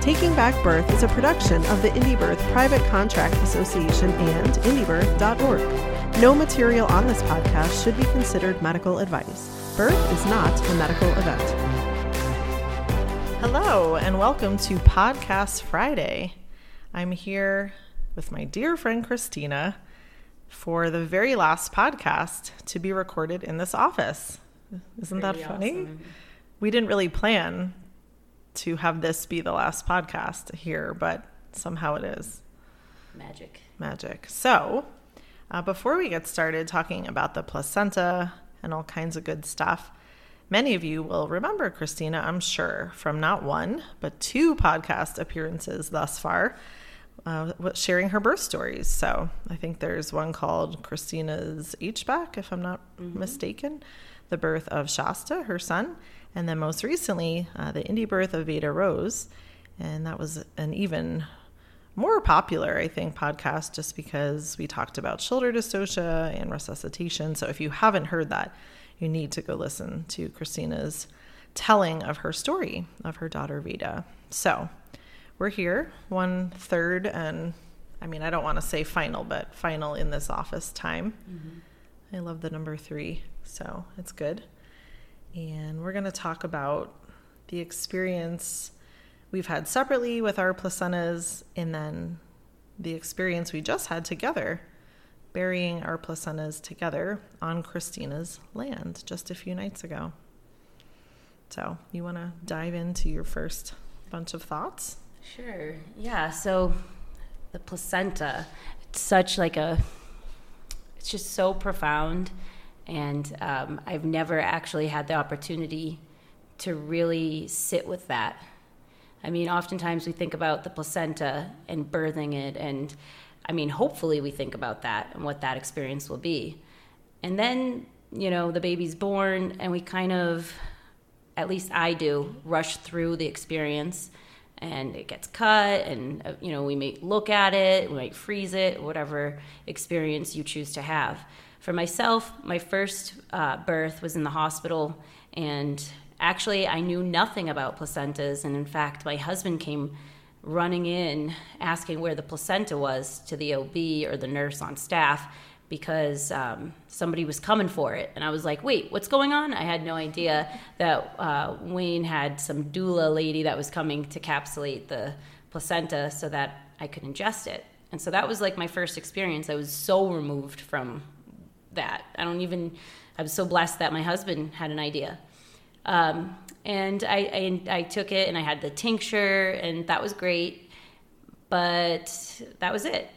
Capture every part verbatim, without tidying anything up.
Taking Back Birth is a production of the IndieBirth Private Contract Association and indie birth dot org. No material on this podcast should be considered medical advice. Birth is not a medical event. Hello, and welcome to Podcast Friday. I'm here with my dear friend Christina for the very last podcast to be recorded in this office. Isn't that funny? Awesome. We didn't really plan to have this be the last podcast here, but somehow it is. Magic. Magic. So uh, before we get started talking about the placenta and all kinds of good stuff, many of you will remember Christina, I'm sure, from not one, but two podcast appearances thus far, uh, sharing her birth stories. So I think there's one called Christina's H B A C, if I'm not mm-hmm. mistaken, the birth of Shasta, her son. And then most recently, uh, the indie birth of Veda Rose. And that was an even more popular, I think, podcast just because we talked about shoulder dystocia and resuscitation. So if you haven't heard that, you need to go listen to Christina's telling of her story of her daughter Veda. So we're here, one third, and I mean, I don't want to say final, but final in this office time. Mm-hmm. I love the number three, so it's good. And we're going to talk about the experience we've had separately with our placentas and then the experience we just had together, burying our placentas together on Christina's land just a few nights ago. So you want to dive into your first bunch of thoughts? Sure. Yeah. So the placenta, it's such like a, it's just so profound. And um, I've never actually had the opportunity to really sit with that. I mean, oftentimes we think about the placenta and birthing it. And I mean, hopefully we think about that and what that experience will be. And then, you know, the baby's born and we kind of, at least I do, rush through the experience. And it gets cut and, you know, we may look at it, we might freeze it, whatever experience you choose to have. For myself, my first uh, birth was in the hospital, and actually I knew nothing about placentas, and in fact my husband came running in asking where the placenta was to the O B or the nurse on staff because um, somebody was coming for it, and I was like, wait, what's going on? I had no idea that uh, Wayne had some doula lady that was coming to capsulate the placenta so that I could ingest it. And so that was like my first experience. I was so removed from that. I don't even, I was so blessed that my husband had an idea. Um, and I, I, I took it and I had the tincture and that was great, but that was it.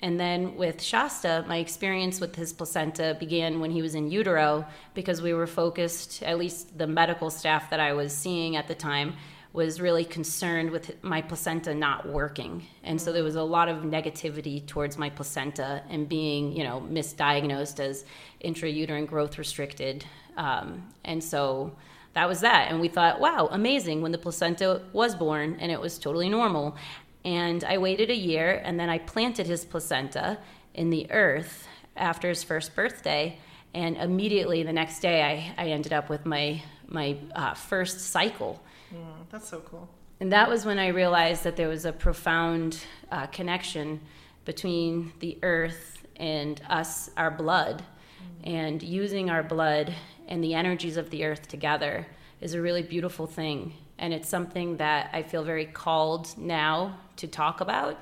And then with Shasta, my experience with his placenta began when he was in utero because we were focused, at least the medical staff that I was seeing at the time was really concerned with my placenta not working. And so there was a lot of negativity towards my placenta and being, you know, misdiagnosed as intrauterine growth restricted. Um, and so that was that. And we thought, wow, amazing, when the placenta was born and it was totally normal. And I waited a year and then I planted his placenta in the earth after his first birthday. And immediately the next day I, I ended up with my, my uh, first cycle. Mm, that's so cool. And that was when I realized that there was a profound uh, connection between the earth and us, our blood, mm. and using our blood and the energies of the earth together is a really beautiful thing. And it's something that I feel very called now to talk about.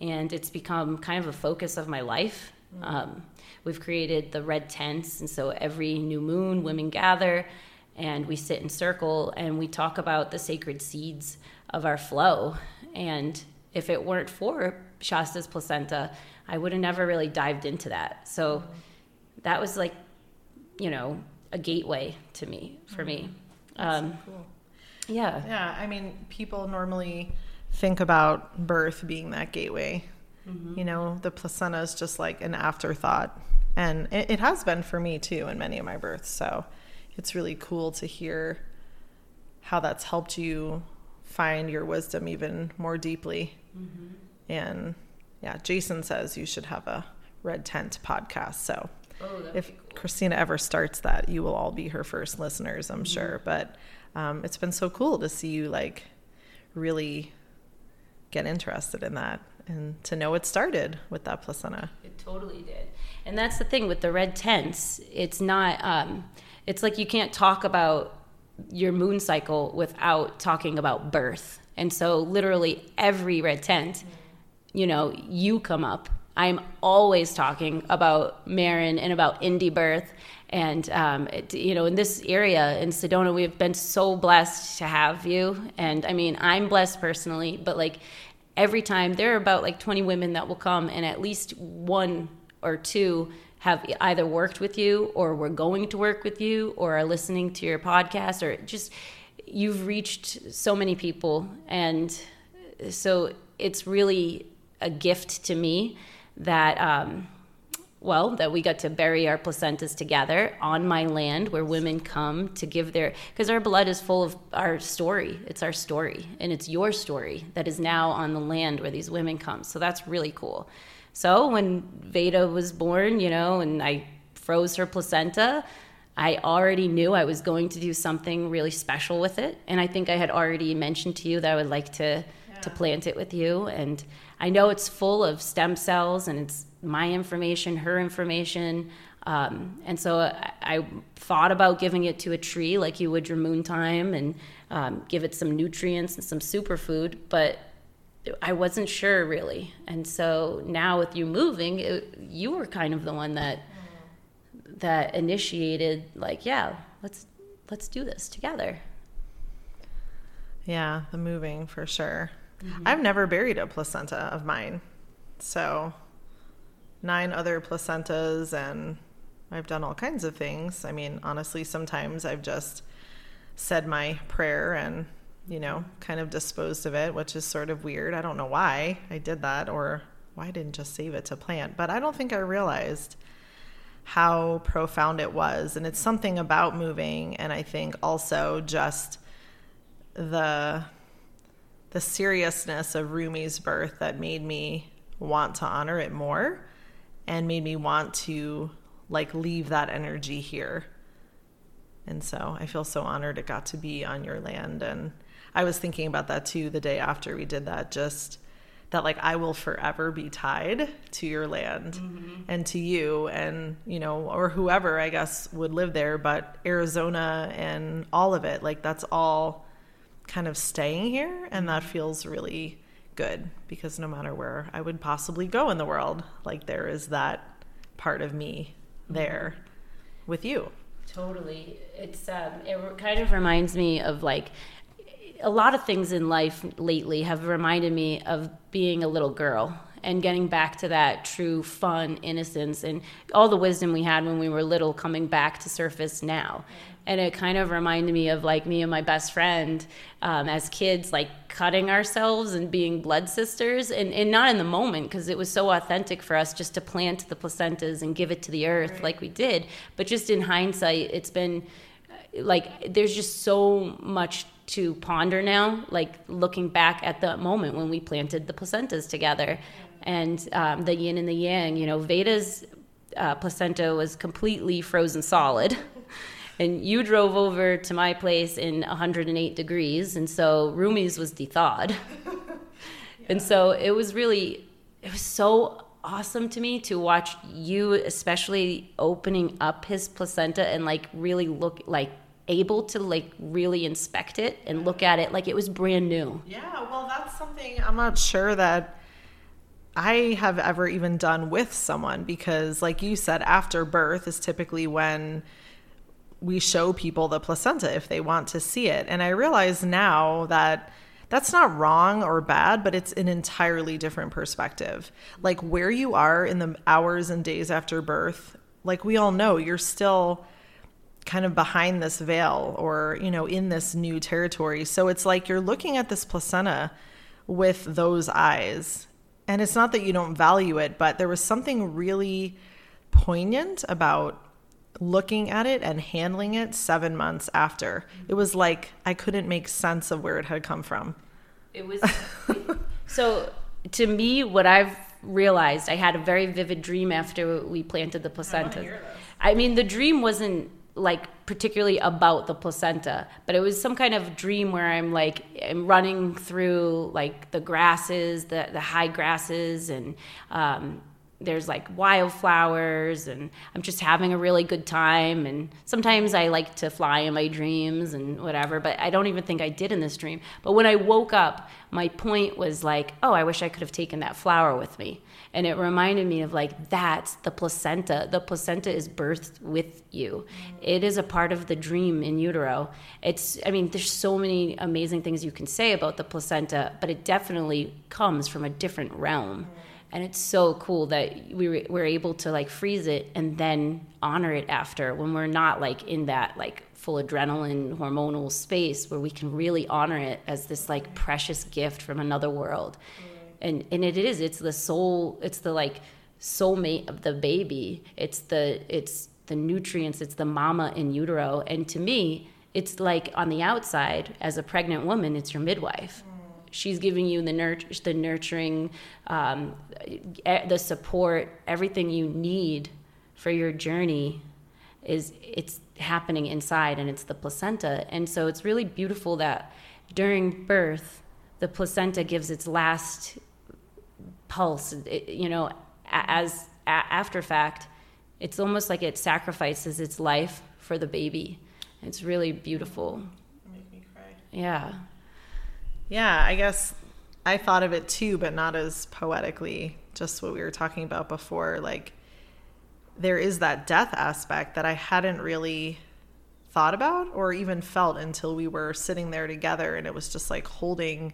And it's become kind of a focus of my life. Mm. Um, we've created the red tents. And so every new moon, women gather and we sit in circle and we talk about the sacred seeds of our flow. And if it weren't for Shasta's placenta, I would have never really dived into that. So mm-hmm. that was like, you know, a gateway to me, for mm-hmm. me. That's um, so cool. Yeah. Yeah. I mean, people normally think about birth being that gateway Mm-hmm. You know, the placenta is just like an afterthought. And it, it has been for me too in many of my births. So it's really cool to hear how that's helped you find your wisdom even more deeply. Mm-hmm. And yeah, Jason says you should have a Red Tent podcast. So oh, if cool. Christina ever starts that, you will all be her first listeners, I'm mm-hmm. sure. But um, it's been so cool to see you like really get interested in that and to know it started with that placenta. It totally did. And that's the thing with the Red Tents. It's not, um, it's like you can't talk about your moon cycle without talking about birth. And so literally every Red Tent, you know, you come up. I'm always talking about Marin and about IndieBirth. And, um, it, you know, in this area in Sedona, we have been so blessed to have you. And I mean, I'm blessed personally, but like every time there are about like twenty women that will come, and at least one or two have either worked with you or were going to work with you or are listening to your podcast, or just you've reached so many people. And so it's really a gift to me that, um, well, that we got to bury our placentas together on my land where women come to give their, because our blood is full of our story. It's our story, and it's your story that is now on the land where these women come. So that's really cool. So when Veda was born, you know, and I froze her placenta, I already knew I was going to do something really special with it. And I think I had already mentioned to you that I would like to, yeah. to plant it with you. And I know it's full of stem cells, and it's my information, her information. Um, and so I, I thought about giving it to a tree like you would your moon time, and um, give it some nutrients and some superfood, but I wasn't sure really. And so now with you moving, it, you were kind of the one that that initiated, like, yeah, let's let's do this together. Yeah, the moving for sure. Mm-hmm. I've never buried a placenta of mine. So nine other placentas, and I've done all kinds of things. I mean, honestly, sometimes I've just said my prayer and, you know, kind of disposed of it, which is sort of weird. I don't know why I did that, or why I didn't just save it to plant. But I don't think I realized how profound it was. And it's something about moving, and I think also just the the seriousness of Rumi's birth that made me want to honor it more, and made me want to like leave that energy here. And so I feel so honored it got to be on your land. And I was thinking about that too the day after we did that, just that like I will forever be tied to your land, mm-hmm. and to you, and you know, or whoever I guess would live there, but Arizona and all of it, like that's all kind of staying here, and that feels really good, because no matter where I would possibly go in the world, like there is that part of me there mm-hmm. with you. Totally. It's um, it kind of reminds me of like a lot of things in life lately have reminded me of being a little girl and getting back to that true fun, innocence, and all the wisdom we had when we were little coming back to surface now. And it kind of reminded me of like me and my best friend um, as kids, like cutting ourselves and being blood sisters, and, and not in the moment, because it was so authentic for us just to plant the placentas and give it to the earth, right. like we did. But just in hindsight, it's been like there's just so much to ponder now, like looking back at the moment when we planted the placentas together. And um, the yin and the yang, you know, Veda's uh, placenta was completely frozen solid. And you drove over to my place in one hundred eight degrees. And so Rumi's was de-thawed. yeah. And so it was really, it was so awesome to me to watch you, especially opening up his placenta and like really look like able to like really inspect it and look at it like it was brand new. Yeah, well, that's something I'm not sure that I have ever even done with someone, because like you said, after birth is typically when we show people the placenta if they want to see it. And I realize now that that's not wrong or bad, but it's an entirely different perspective. Like where you are in the hours and days after birth, like we all know, you're still kind of behind this veil, or, you know, in this new territory. So it's like you're looking at this placenta with those eyes. And it's not that you don't value it, but there was something really poignant about looking at it and handling it seven months after. It was like I couldn't make sense of where it had come from. It was so to me, what I've realized, I had a very vivid dream after we planted the placenta. I, I mean, the dream wasn't like particularly about the placenta, but it was some kind of dream where I'm like I'm running through like the grasses, the the high grasses, and um there's like wildflowers, and I'm just having a really good time. And sometimes I like to fly in my dreams and whatever, but I don't even think I did in this dream. But when I woke up, my point was like, oh, I wish I could have taken that flower with me. And it reminded me of like, that's the placenta. The placenta is birthed with you. It is a part of the dream in utero. It's, I mean, there's so many amazing things you can say about the placenta, but it definitely comes from a different realm. And it's so cool that we were able to like freeze it and then honor it after, when we're not like in that like full adrenaline hormonal space, where we can really honor it as this like precious gift from another world. And and it is, it's the soul, it's the like soulmate of the baby. It's the it's the nutrients, it's the mama in utero. And to me, it's like on the outside, as a pregnant woman, it's your midwife. She's giving you the nurt- the nurturing, um, the support, everything you need for your journey is it's happening inside, and it's the placenta. And so it's really beautiful that during birth, the placenta gives its last pulse. It, you know, as a- after fact, it's almost like it sacrifices its life for the baby. It's really beautiful. It made me cry. Yeah. Yeah, I guess I thought of it too, but not as poetically, just what we were talking about before. Like, there is that death aspect that I hadn't really thought about or even felt until we were sitting there together, and it was just like holding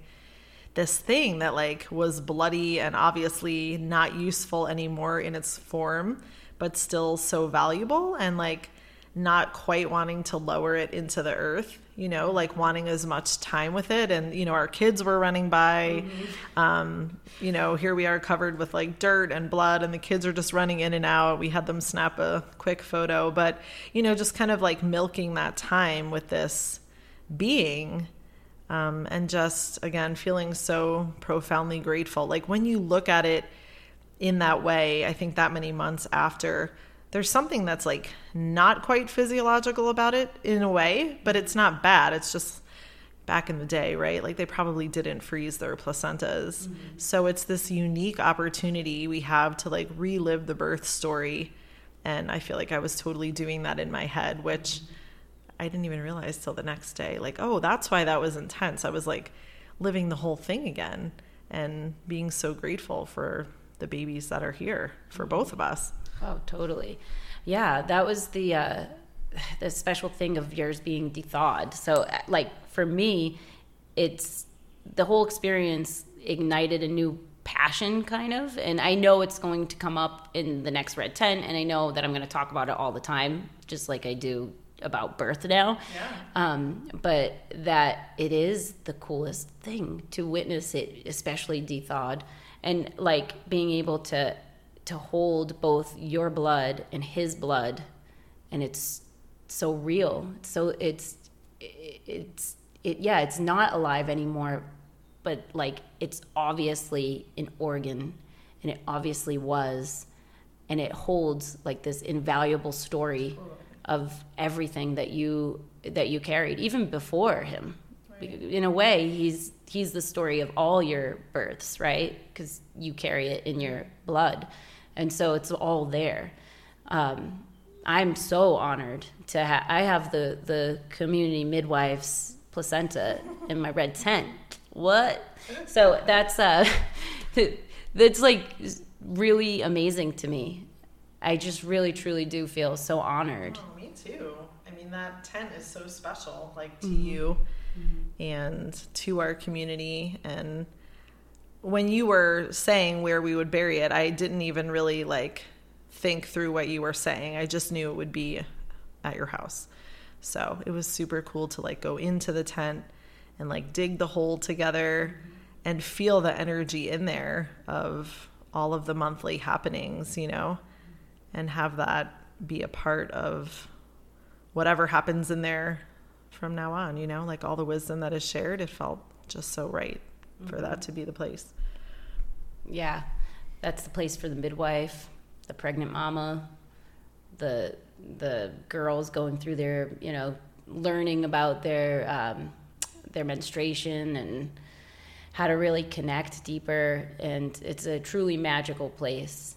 this thing that like was bloody and obviously not useful anymore in its form, but still so valuable, and like not quite wanting to lower it into the earth, you know, like wanting as much time with it. And, you know, our kids were running by, mm-hmm. um, you know, here we are covered with like dirt and blood, and the kids are just running in and out. We had them snap a quick photo, but, you know, just kind of like milking that time with this being, um, and just, again, feeling so profoundly grateful. Like when you look at it in that way, I think that many months after, there's something that's like not quite physiological about it in a way, but it's not bad. It's just back in the day, right? Like they probably didn't freeze their placentas. Mm-hmm. So it's this unique opportunity we have to like relive the birth story. And I feel like I was totally doing that in my head, which I didn't even realize till the next day. Like, oh, that's why that was intense. I was like living the whole thing again and being so grateful for the babies that are here for both of us. Oh, totally. Yeah, that was the uh, the special thing of yours being de-thawed. So, like, for me, it's the whole experience ignited a new passion, kind of. And I know it's going to come up in the next Red Tent, and I know that I'm going to talk about it all the time, just like I do about birth now. Yeah. Um, but that it is the coolest thing to witness it, especially de-thawed. And, like, being able to... to hold both your blood and his blood, and it's so real. So it's it's it yeah, it's not alive anymore, but like it's obviously an organ, and it obviously was, and it holds like this invaluable story of everything that you that you carried even before him. In a way, he's he's the story of all your births, right? Because you carry it in your blood, and so it's all there. Um, I'm so honored to have. I have the the community midwife's placenta in my red tent. What? So that's uh, that's like really amazing to me. I just really truly do feel so honored. Oh, me too. I mean, that tent is so special, like to mm-hmm. you. Mm-hmm. And to our community. And when you were saying where we would bury it, I didn't even really like think through what you were saying. I just knew it would be at your house. So it was super cool to like go into the tent and like dig the hole together. Mm-hmm. and feel the energy in there of all of the monthly happenings, you know, and have that be a part of whatever happens in there from now on, you know, like all the wisdom that is shared, it felt just so right mm-hmm. for that to be the place. Yeah. That's the place for the midwife, the pregnant mama, the the girls going through their, you know, learning about their um, their menstruation and how to really connect deeper. And it's a truly magical place.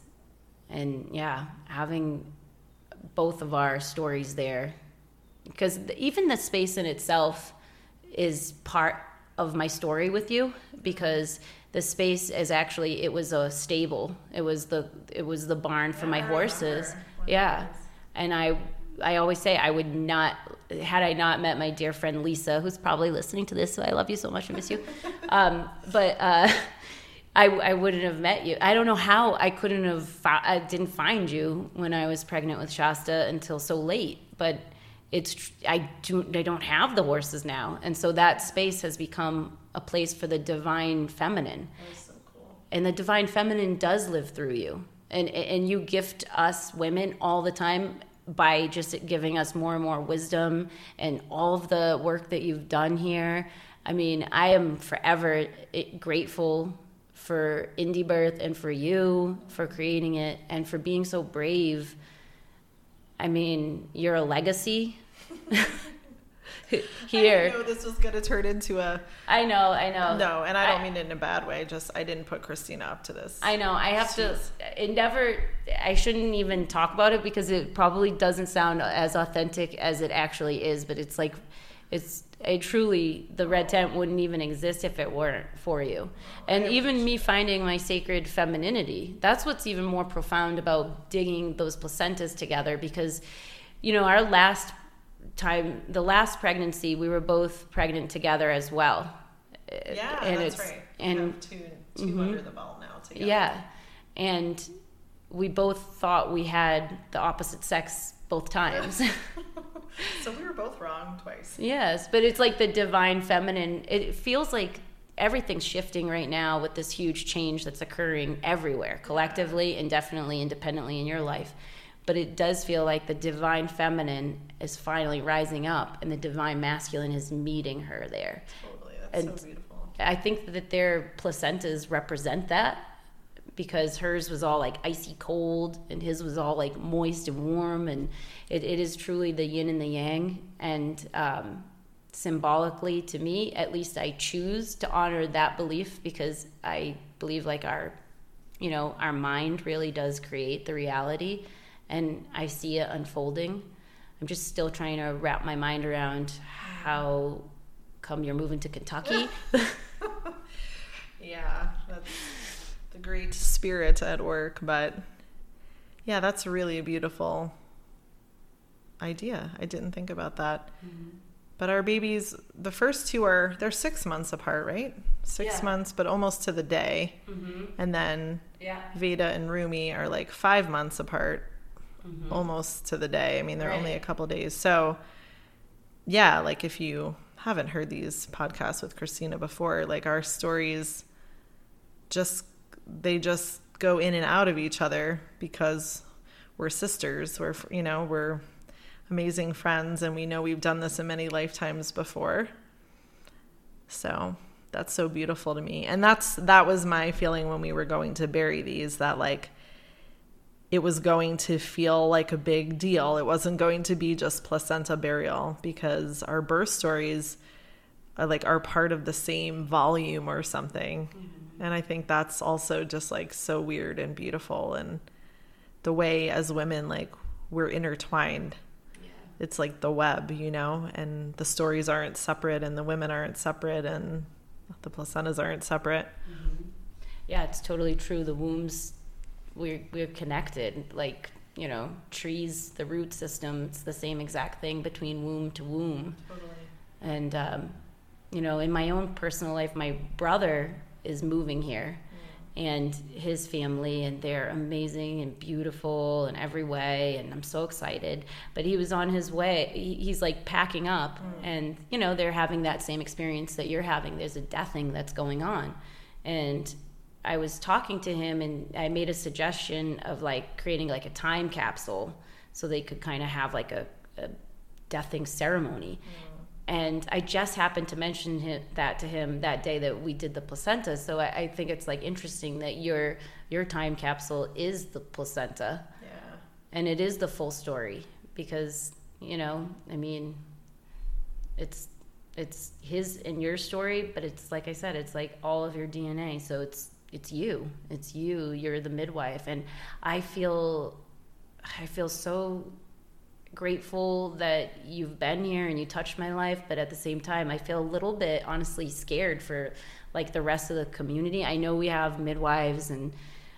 And yeah, having both of our stories there, because even the space in itself is part of my story with you, because the space is actually, it was a stable. It was the it was the barn for yeah, my horses. Yeah. And I I always say I would not, had I not met my dear friend Lisa, who's probably listening to this, so I love you so much, I miss you. Um, but uh, I, I wouldn't have met you. I don't know how I couldn't have, fo- I didn't find you when I was pregnant with Shasta until so late. But it's, I, do, I don't have the horses now. And so that space has become a place for the divine feminine. That is so cool. And the divine feminine does live through you. And, and you gift us women all the time by just giving us more and more wisdom and all of the work that you've done here. I mean, I am forever grateful for IndieBirth and for you for creating it and for being so brave. I mean, you're a legacy. Here. I didn't know this was going to turn into a... I know, I know. No, and I don't I, mean it in a bad way. Just, I didn't put Christina up to this. I know. I have Jeez. to... It never... I shouldn't even talk about it because it probably doesn't sound as authentic as it actually is, but it's like... It's... I truly... The red tent wouldn't even exist if it weren't for you. And even me finding my sacred femininity, that's what's even more profound about digging those placentas together, because, you know, our last... time the last pregnancy we were both pregnant together as well, yeah, and that's it's right. and two, two mm-hmm. under the belt now together. Yeah, and we both thought we had the opposite sex both times. So we were both wrong twice. Yes, but it's like the divine feminine. It feels like everything's shifting right now with this huge change that's occurring everywhere collectively and definitely independently in your life. But it does feel like the divine feminine is finally rising up and the divine masculine is meeting her there. Totally. That's and so beautiful. I think that their placentas represent that, because hers was all like icy cold and his was all like moist and warm. And it, it is truly the yin and the yang. And um, symbolically to me, at least I choose to honor that belief, because I believe like our, you know, our mind really does create the reality. And I see it unfolding. I'm just still trying to wrap my mind around how come you're moving to Kentucky. Yeah, that's the great spirit at work. But yeah, that's really a beautiful idea. I didn't think about that. Mm-hmm. But our babies, the first two are, they're six months apart, right? Six yeah. months, but almost to the day. Mm-hmm. And then yeah. Veda and Rumi are like five months apart. Mm-hmm. Almost to the day. I mean, they're right. only a couple days. So yeah, like if you haven't heard these podcasts with Christina before, like our stories just, they just go in and out of each other because we're sisters. We're, you know, we're amazing friends, and we know we've done this in many lifetimes before. So that's so beautiful to me. And that's, that was my feeling when we were going to bury these, that like, it was going to feel like a big deal. It wasn't going to be just placenta burial, because our birth stories are like are part of the same volume or something. Mm-hmm. And I think that's also just like so weird and beautiful. And the way as women, like we're intertwined. Yeah. It's like the web, you know, and the stories aren't separate and the women aren't separate and the placentas aren't separate. Mm-hmm. Yeah, it's totally true. The wombs, we're we're connected, like, you know, trees, the root system, it's the same exact thing between womb to womb. Totally. And um, you know, in my own personal life, my brother is moving here, and his family, and they're amazing and beautiful in every way, and I'm so excited. But he was on his way, he's like packing up, mm. and you know, they're having that same experience that you're having. There's a death thing that's going on. And I was talking to him, and I made a suggestion of like creating like a time capsule so they could kind of have like a, a deathing ceremony. Mm. And I just happened to mention him, that to him that day that we did the placenta. So I, I think it's like interesting that your your time capsule is the placenta. Yeah. And it is the full story, because, you know, I mean, it's it's his and your story, but it's like I said, it's like all of your D N A. So it's it's you. It's you. You're the midwife. And I feel I feel so grateful that you've been here and you touched my life, but at the same time I feel a little bit honestly scared for like the rest of the community. I know we have midwives, and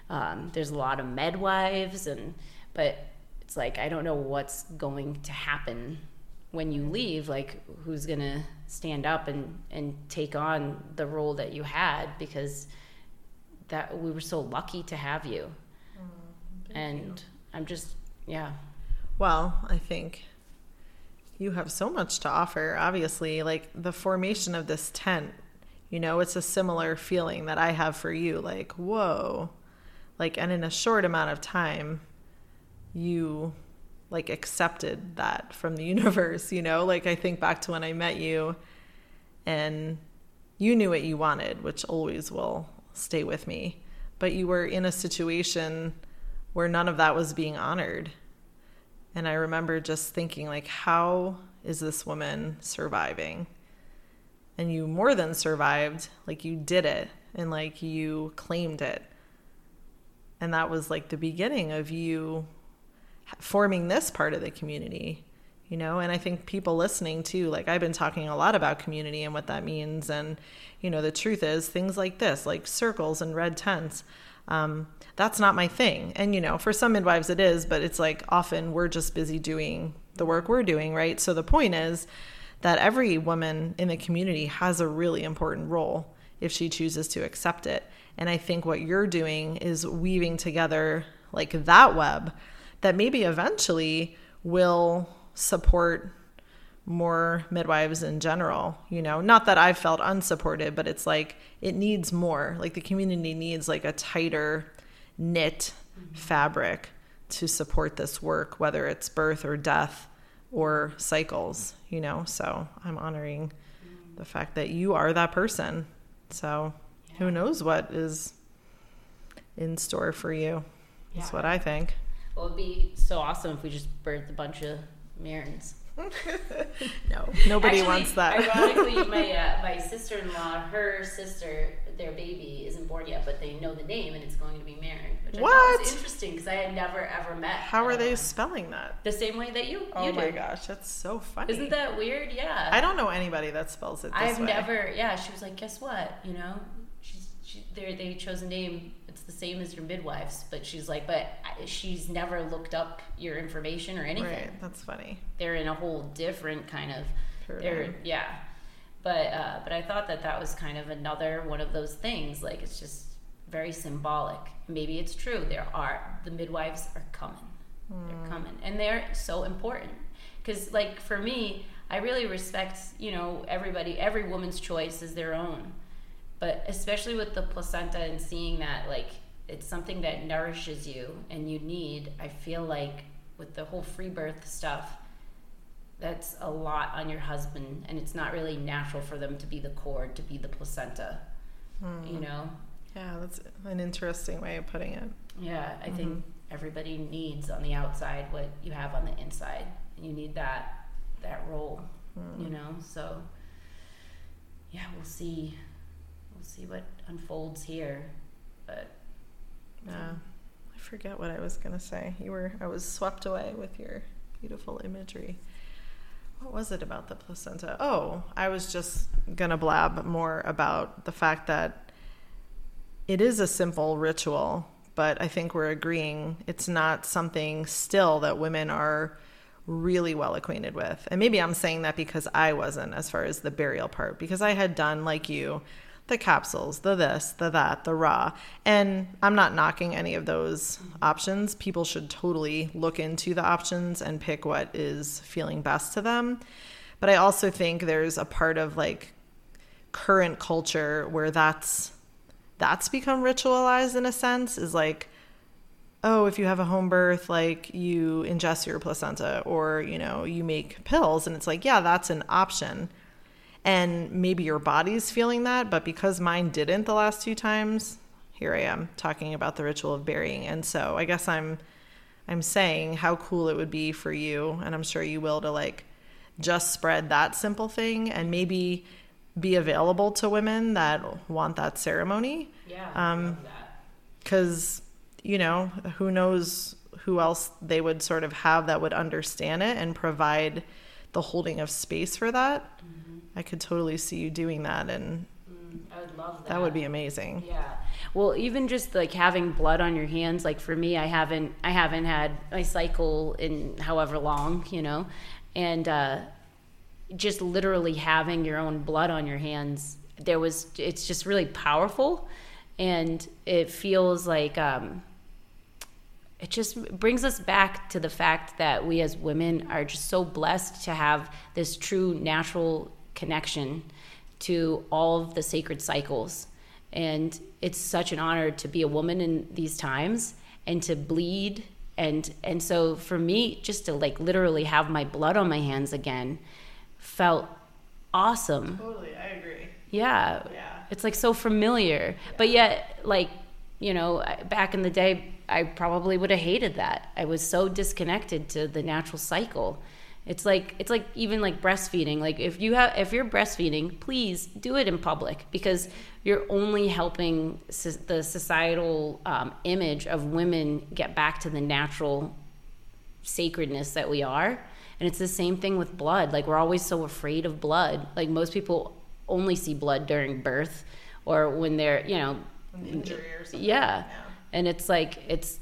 um, there's a lot of medwives, and but it's like I don't know what's going to happen when you leave, like who's gonna stand up and and take on the role that you had, because that we were so lucky to have you. Mm-hmm. And I'm just yeah Well, I think you have so much to offer, obviously. Like, the formation of this tent, you know, it's a similar feeling that I have for you. Like, whoa. Like, and in a short amount of time, you, like, accepted that from the universe, you know? Like, I think back to when I met you, and you knew what you wanted, which always will stay with me. But you were in a situation where none of that was being honored. And I remember just thinking, like, how is this woman surviving? And you more than survived. Like, you did it, and like you claimed it. And that was like the beginning of you forming this part of the community, you know? And I think people listening too, like I've been talking a lot about community and what that means. And, you know, the truth is things like this, like circles and red tents, um, that's not my thing. And, you know, for some midwives it is, but it's like often we're just busy doing the work we're doing, right? So the point is that every woman in the community has a really important role if she chooses to accept it. And I think what you're doing is weaving together like that web that maybe eventually will support more midwives in general, you know, not that I've felt unsupported, but it's like, it needs more, like the community needs like a tighter knit fabric to support this work, whether it's birth or death or cycles, you know. So I'm honoring the fact that you are that person. So yeah. Who knows what is in store for you. Yeah. That's what I think. Well, it'd be so awesome if we just birthed a bunch of Marins. No, nobody Actually, wants that. Ironically, my uh, my sister-in-law, her sister, their baby isn't born yet, but they know the name, and it's going to be Marin. Which what? I thought was interesting because I had never ever met. How are uh, they spelling that? The same way that you. Oh you my did. Gosh, that's so funny. Isn't that weird? Yeah. I don't know anybody that spells it this I've way. I've never. Yeah, she was like, guess what? You know, she's she, they they chose a name. It's the same as your midwives, but she's like, but she's never looked up your information or anything. Right, that's funny. They're in a whole different kind of, they're, yeah. But uh, but I thought that that was kind of another one of those things. Like, it's just very symbolic. Maybe it's true. There are the midwives are coming. Mm. They're coming, and they're so important because, like, for me, I really respect, you know, everybody. Every woman's choice is their own. But especially with the placenta and seeing that, like, it's something that nourishes you and you need, I feel like with the whole free birth stuff, that's a lot on your husband, and it's not really natural for them to be the cord, to be the placenta, mm. you know? Yeah, that's an interesting way of putting it. Yeah, I mm-hmm. think everybody needs on the outside what you have on the inside. You need that, that role, mm. you know? So, yeah, we'll see. We'll see what unfolds here, but yeah, uh, I forget what I was gonna say. You were, I was swept away with your beautiful imagery. What was it about the placenta? Oh, I was just gonna blab more about the fact that it is a simple ritual, but I think we're agreeing it's not something still that women are really well acquainted with. And maybe I'm saying that because I wasn't, as far as the burial part, because I had done, like you, the capsules, the this, the that, the raw. And I'm not knocking any of those options. People should totally look into the options and pick what is feeling best to them. But I also think there's a part of like current culture where that's that's become ritualized in a sense, is like, oh, if you have a home birth, like you ingest your placenta or, you know, you make pills. And it's like, yeah, that's an option. And maybe your body's feeling that, but because mine didn't the last two times, here I am talking about the ritual of burying. And so I guess I'm I'm saying how cool it would be for you, and I'm sure you will, to like just spread that simple thing and maybe be available to women that want that ceremony. Yeah, um, I love that. 'Cause, you know, who knows who else they would sort of have that would understand it and provide the holding of space for that. Mm-hmm. I could totally see you doing that, and mm, I would love that. That would be amazing. Yeah. Well, even just like having blood on your hands, like for me, I haven't I haven't had my cycle in however long, you know, and uh, just literally having your own blood on your hands, there was it's just really powerful, and it feels like. Um, It just brings us back to the fact that we as women are just so blessed to have this true natural connection to all of the sacred cycles. And it's such an honor to be a woman in these times and to bleed. And and so for me, just to like literally have my blood on my hands again felt awesome. Totally, I agree. Yeah. Yeah. It's like so familiar. Yeah. But yet, like, you know, back in the day, I probably would have hated that. I was so disconnected to the natural cycle. It's like it's like even like breastfeeding. Like if you have if you're breastfeeding, please do it in public, because you're only helping so- the societal um, image of women get back to the natural sacredness that we are. And it's the same thing with blood. Like we're always so afraid of blood. Like most people only see blood during birth or when they're, you know, an injury or something. Yeah. Like And it's like, it's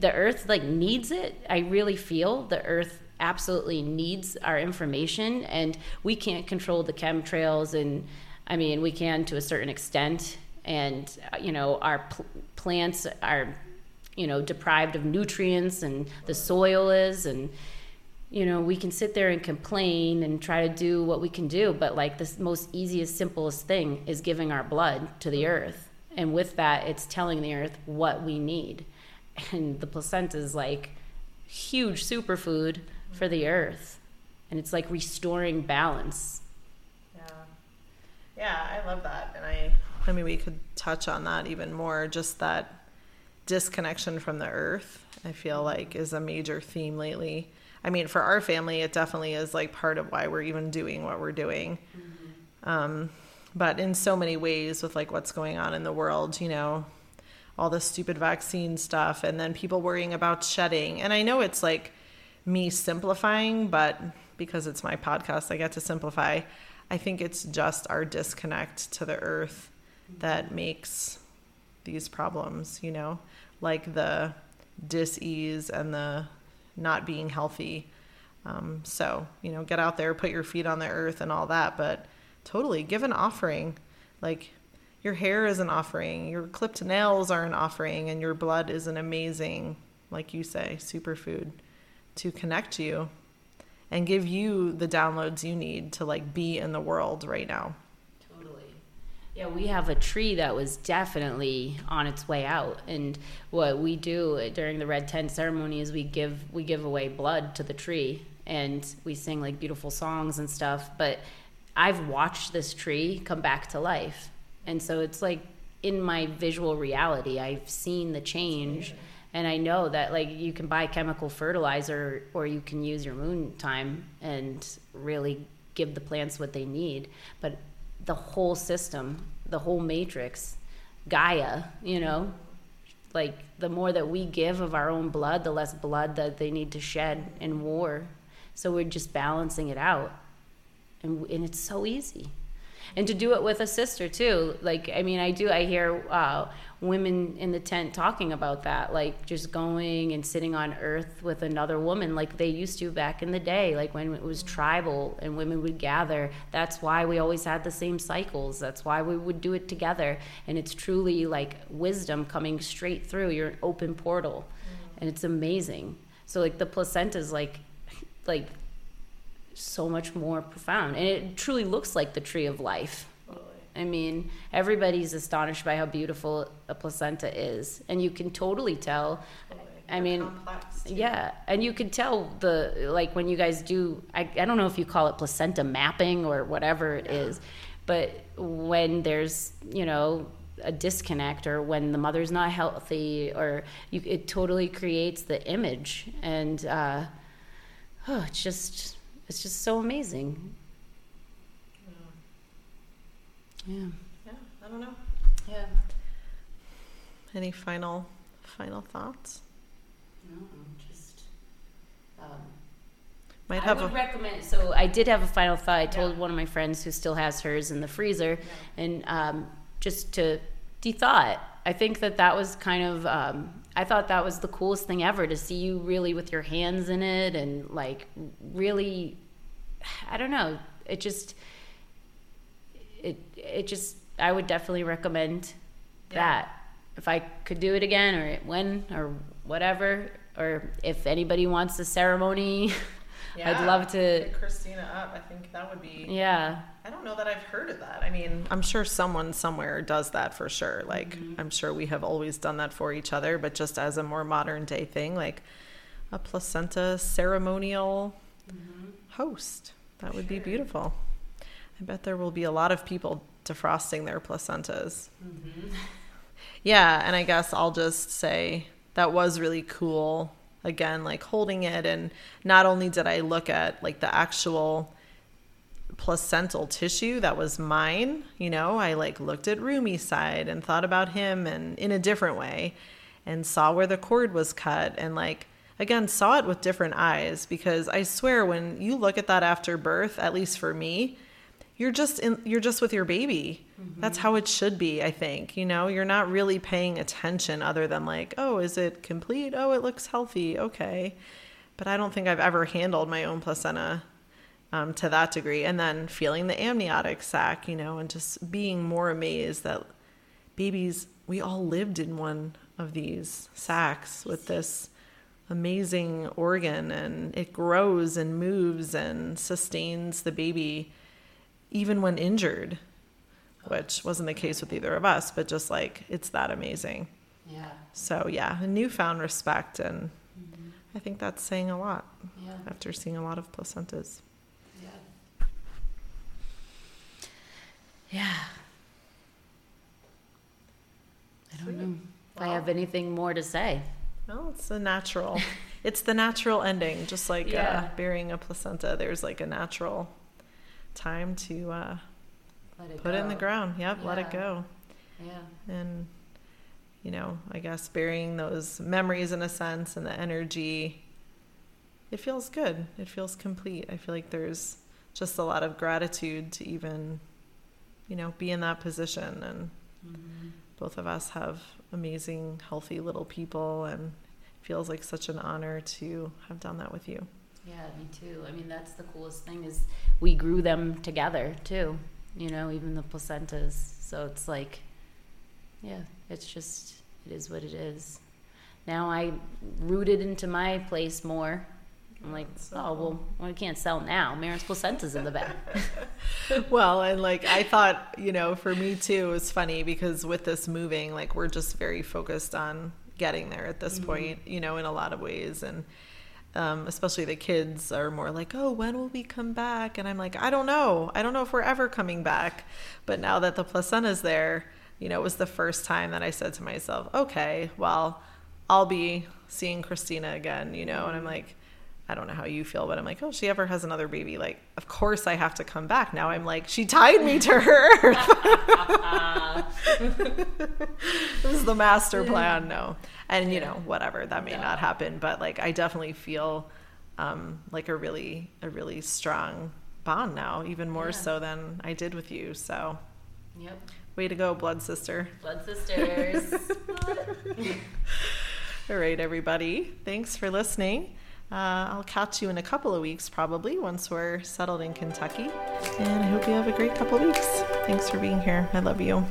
the earth like needs it. I really feel the earth absolutely needs our information, and we can't control the chemtrails. And I mean, we can to a certain extent, and, you know, our pl- plants are, you know, deprived of nutrients, and the soil is, and, you know, we can sit there and complain and try to do what we can do. But like the most easiest, simplest thing is giving our blood to the earth. And with that, it's telling the earth what we need. And the placenta is like huge superfood for the earth. And it's like restoring balance. Yeah. Yeah, I love that. And I, I mean, we could touch on that even more. Just that disconnection from the earth, I feel like, is a major theme lately. I mean, for our family, it definitely is like part of why we're even doing what we're doing. Mm-hmm. Um, But in so many ways with like what's going on in the world, you know, all the stupid vaccine stuff, and then people worrying about shedding. And I know it's like me simplifying, but because it's my podcast, I get to simplify. I think it's just our disconnect to the earth that makes these problems, you know, like the dis-ease and the not being healthy. Um, so, you know, get out there, put your feet on the earth and all that. But totally. Give an offering. Like your hair is an offering. Your clipped nails are an offering. And your blood is an amazing, like you say, superfood to connect you and give you the downloads you need to like be in the world right now. Totally. Yeah, we have a tree that was definitely on its way out. And what we do during the Red Tent ceremony is we give we give away blood to the tree. And we sing like beautiful songs and stuff. But I've watched this tree come back to life. And so it's like in my visual reality, I've seen the change. And I know that like you can buy chemical fertilizer, or you can use your moon time and really give the plants what they need. But the whole system, the whole matrix, Gaia, you know, like the more that we give of our own blood, the less blood that they need to shed in war. So we're just balancing it out. And, and it's so easy. and to do it with a sister too. Like, I mean, I do, I hear uh, women in the tent talking about that, like just going and sitting on earth with another woman like they used to back in the day, like when it was tribal and women would gather. That's why we always had the same cycles. That's why we would do it together. And it's truly like wisdom coming straight through. You're an open portal, and it's amazing. So like the placenta is like, like so much more profound, and it truly looks like the tree of life. I mean, everybody's astonished by how beautiful a placenta is, and you can totally tell. I mean, yeah, and you can tell the, like when you guys do, I, I don't know if you call it placenta mapping or whatever it is, but when there's, you know, a disconnect, or when the mother's not healthy, or you, it totally creates the image. And uh, oh, it's just, it's just so amazing. Yeah. Yeah, I don't know. Yeah. Any final, final thoughts? No, just, um, Might I have would a... recommend, so I did have a final thought. I told yeah. one of my friends who still has hers in the freezer, yeah. and um, just to de-thaw it. I think that that was kind of, um, I thought that was the coolest thing ever, to see you really with your hands in it, and like really, I don't know, it just, it it just, I would definitely recommend yeah. that. If I could do it again, or when, or whatever, or if anybody wants a ceremony, yeah, I'd love to pick Christina up. I think that would be, yeah. I don't know that I've heard of that. I mean, I'm sure someone somewhere does that for sure. Like, mm-hmm. I'm sure we have always done that for each other, but just as a more modern day thing, like a placenta ceremonial mm-hmm. host, that would sure. be beautiful. I bet there will be a lot of people defrosting their placentas. Mm-hmm. Yeah, and I guess I'll just say that was really cool. Again, like holding it, and not only did I look at like the actual placental tissue that was mine, you know, I like looked at Rumi's side and thought about him, and in a different way, and saw where the cord was cut, and like, again, saw it with different eyes, because I swear when you look at that after birth, at least for me, You're just in, you're just with your baby. Mm-hmm. That's how it should be, I think. You know, you're not really paying attention other than like, oh, is it complete? Oh, it looks healthy. Okay. But I don't think I've ever handled my own placenta um, to that degree. And then feeling the amniotic sac, you know, and just being more amazed that babies, we all lived in one of these sacs with this amazing organ, and it grows and moves and sustains the baby even when injured, which wasn't the case with either of us, but just like, it's that amazing. Yeah. So yeah, a newfound respect. And mm-hmm. I think that's saying a lot yeah. after seeing a lot of placentas. Yeah. Yeah. I don't Sweet. know if wow. I have anything more to say. Well, it's a natural, it's the natural ending, just like yeah. uh, burying a placenta. There's like a natural time to uh put go. it in the ground. Yep, yeah. Let it go. Yeah. And you know, I guess burying those memories in a sense, and the energy, it feels good. It feels complete. I feel like there's just a lot of gratitude to even, you know, be in that position. And mm-hmm. both of us have amazing, healthy little people, and it feels like such an honor to have done that with you. Yeah, me too. I mean, that's the coolest thing, is we grew them together too, you know, even the placentas. So it's like, yeah, it's just, it is what it is. Now I rooted into my place more. I'm like, so, oh, well, we can't sell now. Marin's placenta's in the back. Well, and like, I thought, you know, for me too, it was funny because with this moving, like we're just very focused on getting there at this mm-hmm. point, you know, in a lot of ways. And Um, especially the kids are more like, oh, when will we come back? And I'm like, I don't know. I don't know if we're ever coming back. But now that the placenta's there, you know, it was the first time that I said to myself, okay, well, I'll be seeing Christina again, you know? And I'm like, I don't know how you feel, but I'm like, oh, she ever has another baby. Like, of course I have to come back. Now I'm like, she tied me to her. This is the master plan. No. And, you know, whatever, that may yeah. not happen. But like, I definitely feel um, like a really, a really strong bond now, even more yeah. so than I did with you. So, yep. Way to go, blood sister. Blood sisters. All right, everybody. Thanks for listening. Uh, I'll catch you in a couple of weeks, probably, once we're settled in Kentucky. And I hope you have a great couple of weeks. Thanks for being here. I love you.